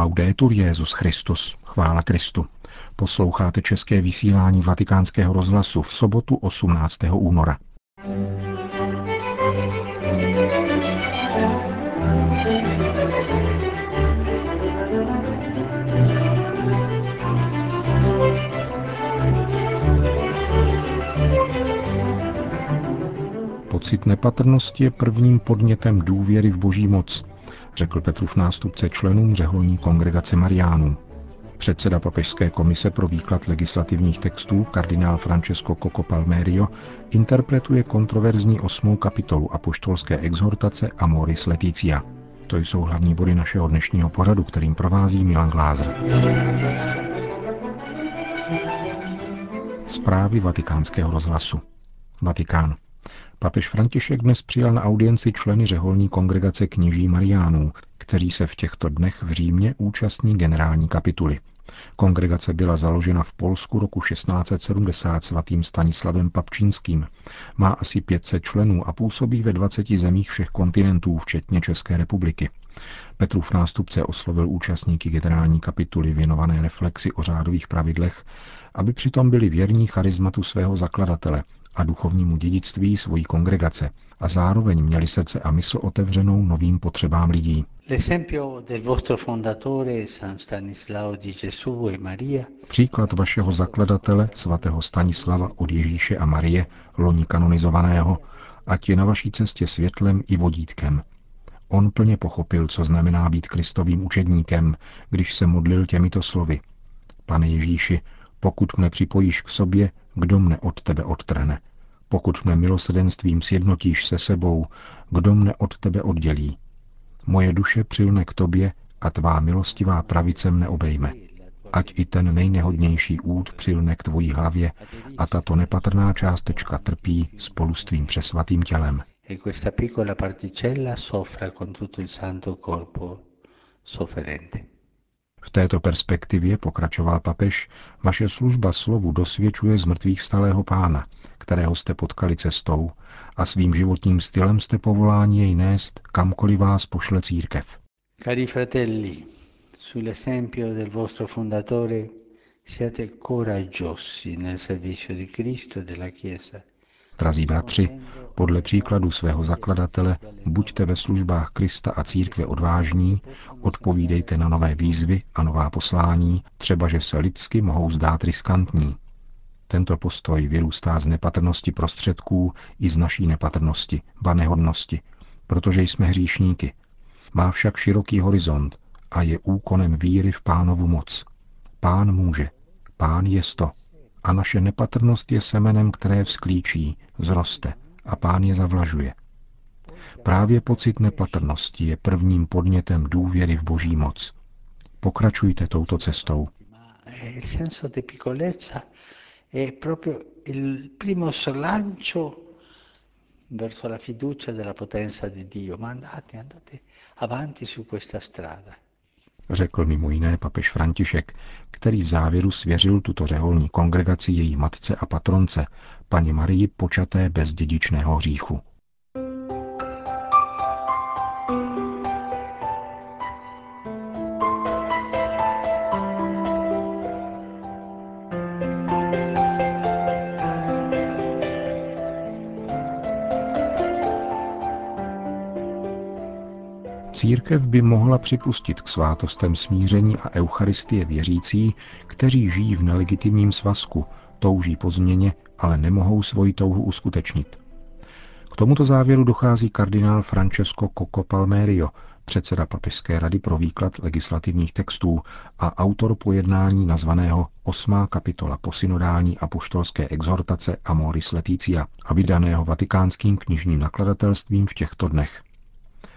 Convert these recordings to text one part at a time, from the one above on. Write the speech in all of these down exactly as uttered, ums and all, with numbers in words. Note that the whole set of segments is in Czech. Laudetur Jesus Christus, chvála Kristu. Posloucháte české vysílání Vatikánského rozhlasu v sobotu osmnáctého února. Pocit nepatrnosti je prvním podnětem důvěry v boží moc, řekl Petrův nástupce členům řeholní kongregace Mariánů. Předseda Papežské komise pro výklad legislativních textů kardinál Francesco Coccopalmerio interpretuje kontroverzní osmou kapitolu apoštolské exhortace Amoris Laetitia. To jsou hlavní body našeho dnešního pořadu, kterým provází Milan Glázer. Zprávy Vatikánského rozhlasu. Vatikán. Papež František dnes přijal na audienci členy řeholní kongregace kněží Mariánů, kteří se v těchto dnech v Římě účastní generální kapituly. Kongregace byla založena v Polsku roku šestnáct set sedmdesát svatým Stanislavem Papčínským. Má asi pět set členů a působí ve dvaceti zemích všech kontinentů, včetně České republiky. Petrův nástupce oslovil účastníky generální kapituly věnované reflexi o řádových pravidlech, aby přitom byli věrní charizmatu svého zakladatele a duchovnímu dědictví svojí kongregace a zároveň měli srdce a mysl otevřenou novým potřebám lidí. Příklad vašeho zakladatele, svatého Stanislava od Ježíše a Marie, loni kanonizovaného, ať je na vaší cestě světlem i vodítkem. On plně pochopil, co znamená být Kristovým učedníkem, když se modlil těmito slovy. Pane Ježíši, pokud mne připojíš k sobě, kdo mne od tebe odtrhne? Pokud mne milosrdenstvím sjednotíš se sebou, kdo mne od tebe oddělí? Moje duše přilne k tobě a tvá milostivá pravice mne obejme. Ať i ten nejnehodnější úd přilne k tvojí hlavě a tato nepatrná částečka trpí spolu s tvým přesvatým tělem. V této perspektivě, pokračoval papež, vaše služba slovu dosvědčuje zmrtvýchvstalého Pána, kterého jste potkali cestou a svým životním stylem jste povoláni jej nést, kamkoliv vás pošle církev. Cari fratelli, sull'esempio del vostro fondatore, siate coraggiosi nel servizio di Cristo della Chiesa. Drazí bratři, podle příkladu svého zakladatele, buďte ve službách Krista a církve odvážní, odpovídejte na nové výzvy a nová poslání, třeba že se lidsky mohou zdát riskantní. Tento postoj vyrůstá z nepatrnosti prostředků i z naší nepatrnosti, ba nehodnosti, protože jsme hříšníky. Má však široký horizont a je úkonem víry v Pánovu moc. Pán může, Pán je to. A naše nepatrnost je semenem, které vzklíčí, vzroste a Pán je zavlažuje. Právě pocit nepatrnosti je prvním podnětem důvěry v boží moc. Pokračujte touto cestou. Řekl mimo jiné papež František, který v závěru svěřil tuto řeholní kongregaci její matce a patronce, paní Marii počaté bez dědičného hříchu. Církev by mohla připustit k svátostem smíření a eucharistie věřící, kteří žijí v nelegitimním svazku, touží po změně, ale nemohou svoji touhu uskutečnit. K tomuto závěru dochází kardinál Francesco Coccopalmerio, předseda Papežské rady pro výklad legislativních textů a autor pojednání nazvaného Osmá kapitola posynodální apoštolské exhortace Amoris Laetitia a vydaného vatikánským knižním nakladatelstvím v těchto dnech.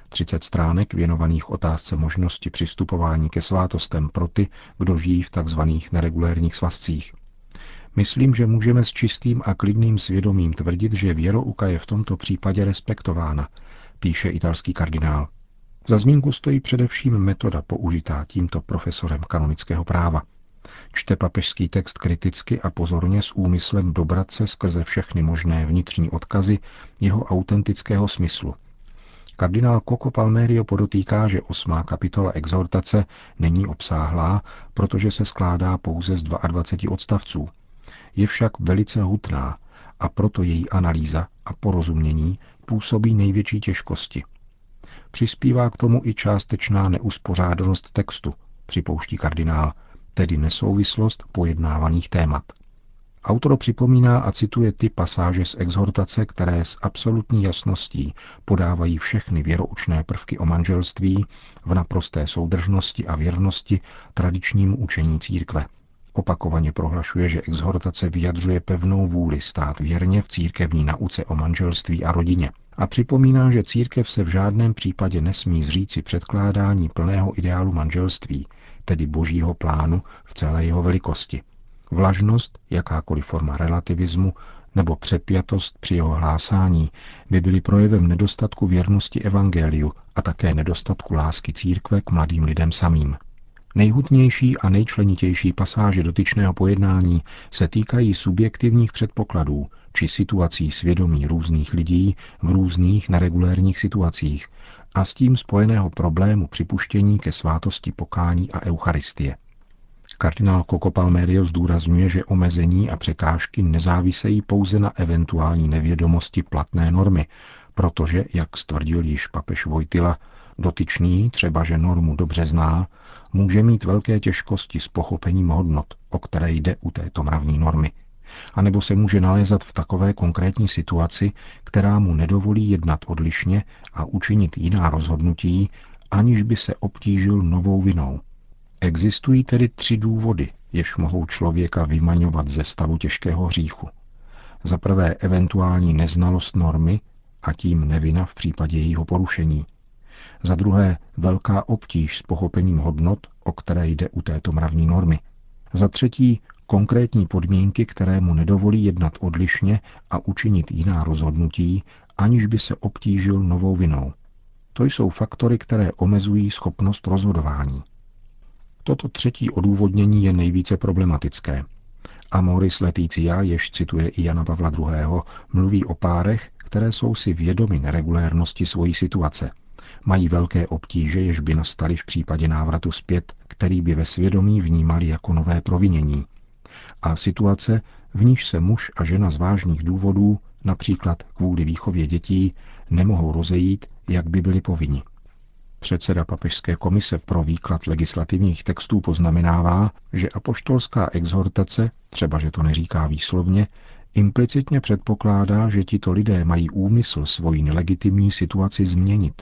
třicet stránek věnovaných otázce možnosti přistupování ke svátostem pro ty, kdo žijí v tzv. Neregulérních svazcích. Myslím, že můžeme s čistým a klidným svědomím tvrdit, že věrouka je v tomto případě respektována, píše italský kardinál. Za zmínku stojí především metoda použitá tímto profesorem kanonického práva. Čte papežský text kriticky a pozorně s úmyslem dobrat se skrze všechny možné vnitřní odkazy jeho autentického smyslu. Kardinál Coccopalmerio podotýká, že osmá kapitola exhortace není obsáhlá, protože se skládá pouze z dvaceti dvou odstavců. Je však velice hutná a proto její analýza a porozumění působí největší těžkosti. Přispívá k tomu i částečná neuspořádanost textu, připouští kardinál, tedy nesouvislost pojednávaných témat. Autor připomíná a cituje ty pasáže z exhortace, které s absolutní jasností podávají všechny věroučné prvky o manželství v naprosté soudržnosti a věrnosti tradičnímu učení církve. Opakovaně prohlašuje, že exhortace vyjadřuje pevnou vůli stát věrně v církevní nauce o manželství a rodině a připomíná, že církev se v žádném případě nesmí zříci předkládání plného ideálu manželství, tedy božího plánu v celé jeho velikosti. Vlažnost, jakákoliv forma relativismu nebo přepjatost při jeho hlásání by byly projevem nedostatku věrnosti evangeliu a také nedostatku lásky církve k mladým lidem samým. Nejhutnější a nejčlenitější pasáže dotyčného pojednání se týkají subjektivních předpokladů či situací svědomí různých lidí v různých neregulérních situacích a s tím spojeného problému připuštění ke svátosti pokání a eucharistie. Kardinál Coccopalmerio zdůrazňuje, že omezení a překážky nezávisejí pouze na eventuální nevědomosti platné normy, protože, jak stvrdil již papež Vojtila, dotyčný, třeba že normu dobře zná, může mít velké těžkosti s pochopením hodnot, o které jde u této mravní normy, anebo se může nalézat v takové konkrétní situaci, která mu nedovolí jednat odlišně a učinit jiná rozhodnutí, aniž by se obtížil novou vinou. Existují tedy tři důvody, jež mohou člověka vymaňovat ze stavu těžkého hříchu. Za prvé eventuální neznalost normy a tím nevina v případě jejího porušení. Za druhé velká obtíž s pochopením hodnot, o které jde u této mravní normy. Za třetí konkrétní podmínky, které mu nedovolí jednat odlišně a učinit jiná rozhodnutí, aniž by se obtížil novou vinou. To jsou faktory, které omezují schopnost rozhodování. Toto třetí odůvodnění je nejvíce problematické. Amoris Laetitia, jež cituje i Jana Pavla druhého., mluví o párech, které jsou si vědomi neregulérnosti svojí situace. Mají velké obtíže, jež by nastaly v případě návratu zpět, který by ve svědomí vnímali jako nové provinění. A situace, v níž se muž a žena z vážných důvodů, například kvůli výchově dětí, nemohou rozejít, jak by byli povinni. Předseda Papežské komise pro výklad legislativních textů poznamenává, že apoštolská exhortace, třeba že to neříká výslovně, implicitně předpokládá, že tito lidé mají úmysl svoji nelegitimní situaci změnit.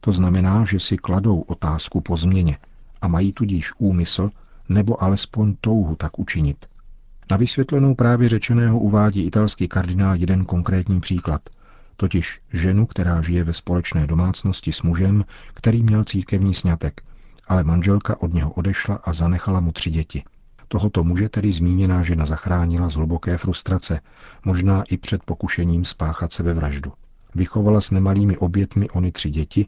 To znamená, že si kladou otázku po změně a mají tudíž úmysl nebo alespoň touhu tak učinit. Na vysvětlenou právě řečeného uvádí italský kardinál jeden konkrétní příklad, totiž ženu, která žije ve společné domácnosti s mužem, který měl církevní sňatek, ale manželka od něho odešla a zanechala mu tři děti. Tohoto muže tedy zmíněná žena zachránila z hluboké frustrace, možná i před pokušením spáchat sebevraždu. Vychovala s nemalými obětmi ony tři děti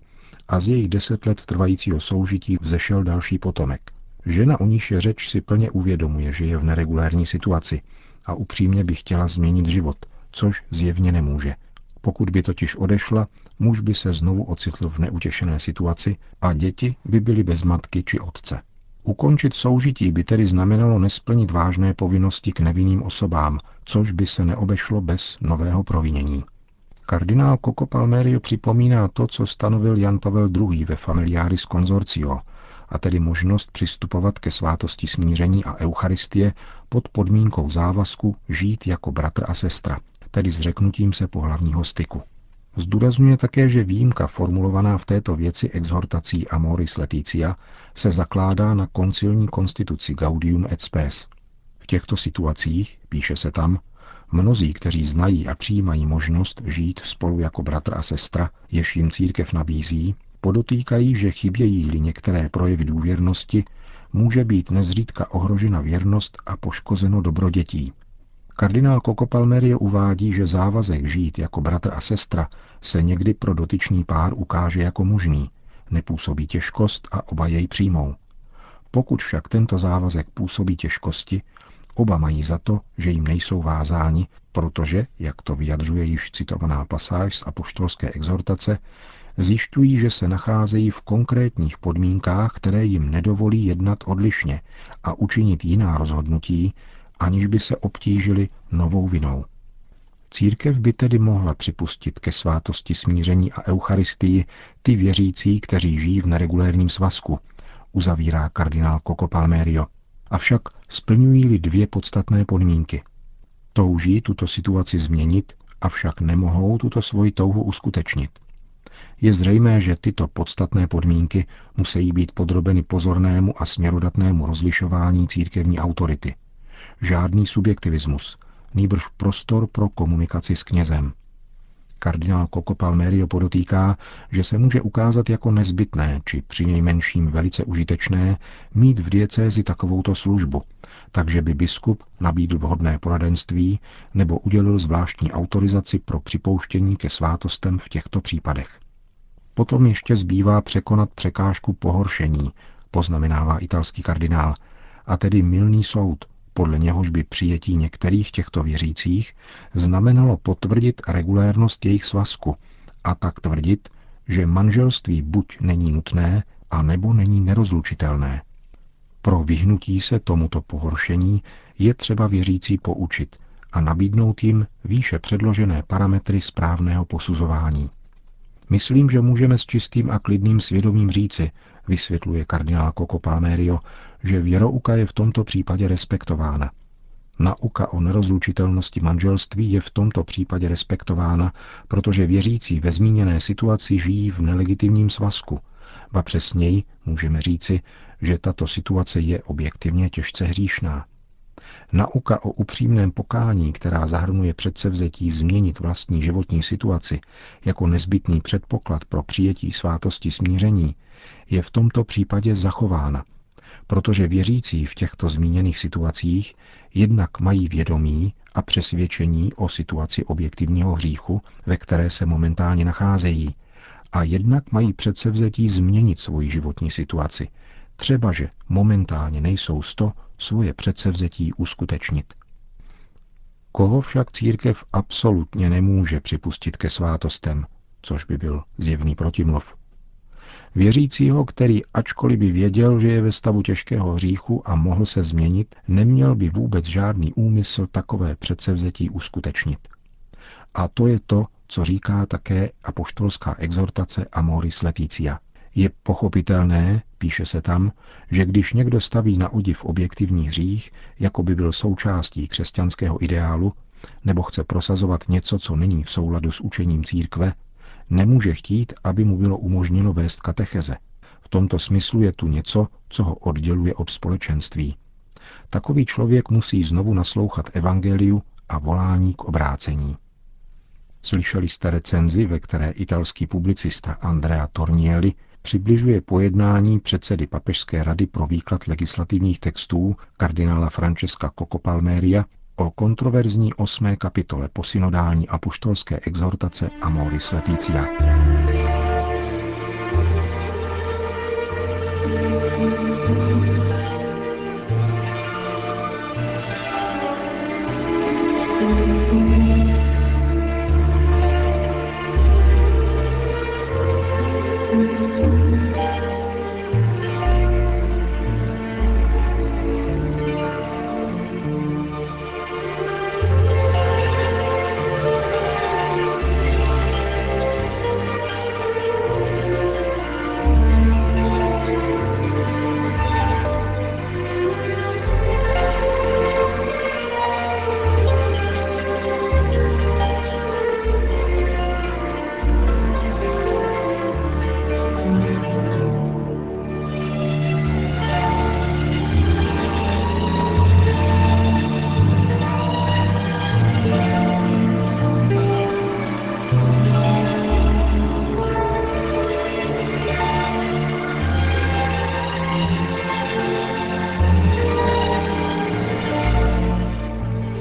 a z jejich deset let trvajícího soužití vzešel další potomek. Žena, o níž je řeč, si plně uvědomuje, že je v neregulární situaci a upřímně by chtěla změnit život, což zjevně nemůže. Pokud by totiž odešla, muž by se znovu ocitl v neutěšené situaci a děti by byly bez matky či otce. Ukončit soužití by tedy znamenalo nesplnit vážné povinnosti k nevinným osobám, což by se neobešlo bez nového provinění. Kardinál Coccopalmerio připomíná to, co stanovil Jan Pavel druhý. Ve Familiaris Consortio, a tedy možnost přistupovat ke svátosti smíření a eucharistie pod podmínkou závazku žít jako bratr a sestra, tedy zřeknutím se pohlavního styku. Zdůrazňuje také, že výjimka formulovaná v této věci exhortací Amoris Laetitia se zakládá na koncilní konstituci Gaudium et Spes. V těchto situacích, píše se tam, mnozí, kteří znají a přijímají možnost žít spolu jako bratr a sestra, jež jim církev nabízí, podotýkají, že chybějí-li některé projevy důvěrnosti, může být nezřídka ohrožena věrnost a poškozeno dobro dětí. Kardinál Coccopalmerio uvádí, že závazek žít jako bratr a sestra se někdy pro dotyčný pár ukáže jako možný, nepůsobí těžkost a oba jej přijmou. Pokud však tento závazek působí těžkosti, oba mají za to, že jim nejsou vázáni, protože, jak to vyjadřuje již citovaná pasáž z apoštolské exhortace, zjišťují, že se nacházejí v konkrétních podmínkách, které jim nedovolí jednat odlišně a učinit jiná rozhodnutí, aniž by se obtížili novou vinou. Církev by tedy mohla připustit ke svátosti smíření a eucharistii ty věřící, kteří žijí v neregulérním svazku, uzavírá kardinál Coccopalmerio. Avšak splňují-li dvě podstatné podmínky. Touží tuto situaci změnit, avšak nemohou tuto svoji touhu uskutečnit. Je zřejmé, že tyto podstatné podmínky musí být podrobeny pozornému a směrodatnému rozlišování církevní autority. Žádný subjektivismus, nýbrž prostor pro komunikaci s knězem. Kardinál Coccopalmerio podotýká, že se může ukázat jako nezbytné, či přinejmenším velice užitečné, mít v diecézi takovouto službu, takže by biskup nabídl vhodné poradenství nebo udělil zvláštní autorizaci pro připouštění ke svátostem v těchto případech. Potom ještě zbývá překonat překážku pohoršení, poznamenává italský kardinál, a tedy mylný soud, podle něhož by přijetí některých těchto věřících znamenalo potvrdit regulérnost jejich svazku a tak tvrdit, že manželství buď není nutné, anebo není nerozlučitelné. Pro vyhnutí se tomuto pohoršení je třeba věřící poučit a nabídnout jim výše předložené parametry správného posuzování. Myslím, že můžeme s čistým a klidným svědomím říci, vysvětluje kardinál Coccopalmerio, že věrouka je v tomto případě respektována. Nauka o nerozlučitelnosti manželství je v tomto případě respektována, protože věřící ve zmíněné situaci žijí v nelegitimním svazku. Ba přesněji můžeme říci, že tato situace je objektivně těžce hříšná. Nauka o upřímném pokání, která zahrnuje předsevzetí změnit vlastní životní situaci jako nezbytný předpoklad pro přijetí svátosti smíření, je v tomto případě zachována, protože věřící v těchto zmíněných situacích jednak mají vědomí a přesvědčení o situaci objektivního hříchu, ve které se momentálně nacházejí, a jednak mají předsevzetí změnit svoji životní situaci, třebaže momentálně nejsou sto svoje předsevzetí uskutečnit. Koho však církev absolutně nemůže připustit ke svátostem, což by byl zjevný protimluv? Věřícího, který ačkoliv by věděl, že je ve stavu těžkého hříchu a mohl se změnit, neměl by vůbec žádný úmysl takové předsevzetí uskutečnit. A to je to, co říká také apoštolská exhortace Amoris Laetitia. Je pochopitelné, píše se tam, že když někdo staví na odiv objektivní hřích, jako by byl součástí křesťanského ideálu, nebo chce prosazovat něco, co není v souladu s učením církve, nemůže chtít, aby mu bylo umožněno vést katecheze. V tomto smyslu je tu něco, co ho odděluje od společenství. Takový člověk musí znovu naslouchat evangeliu a volání k obrácení. Slyšeli jste recenzi, ve které italský publicista Andrea Tornielli přibližuje pojednání předsedy Papežské rady pro výklad legislativních textů kardinála Francesca Coccopalmeria o kontroverzní osmé kapitole posynodální apoštolské exhortace Amoris Laetitia.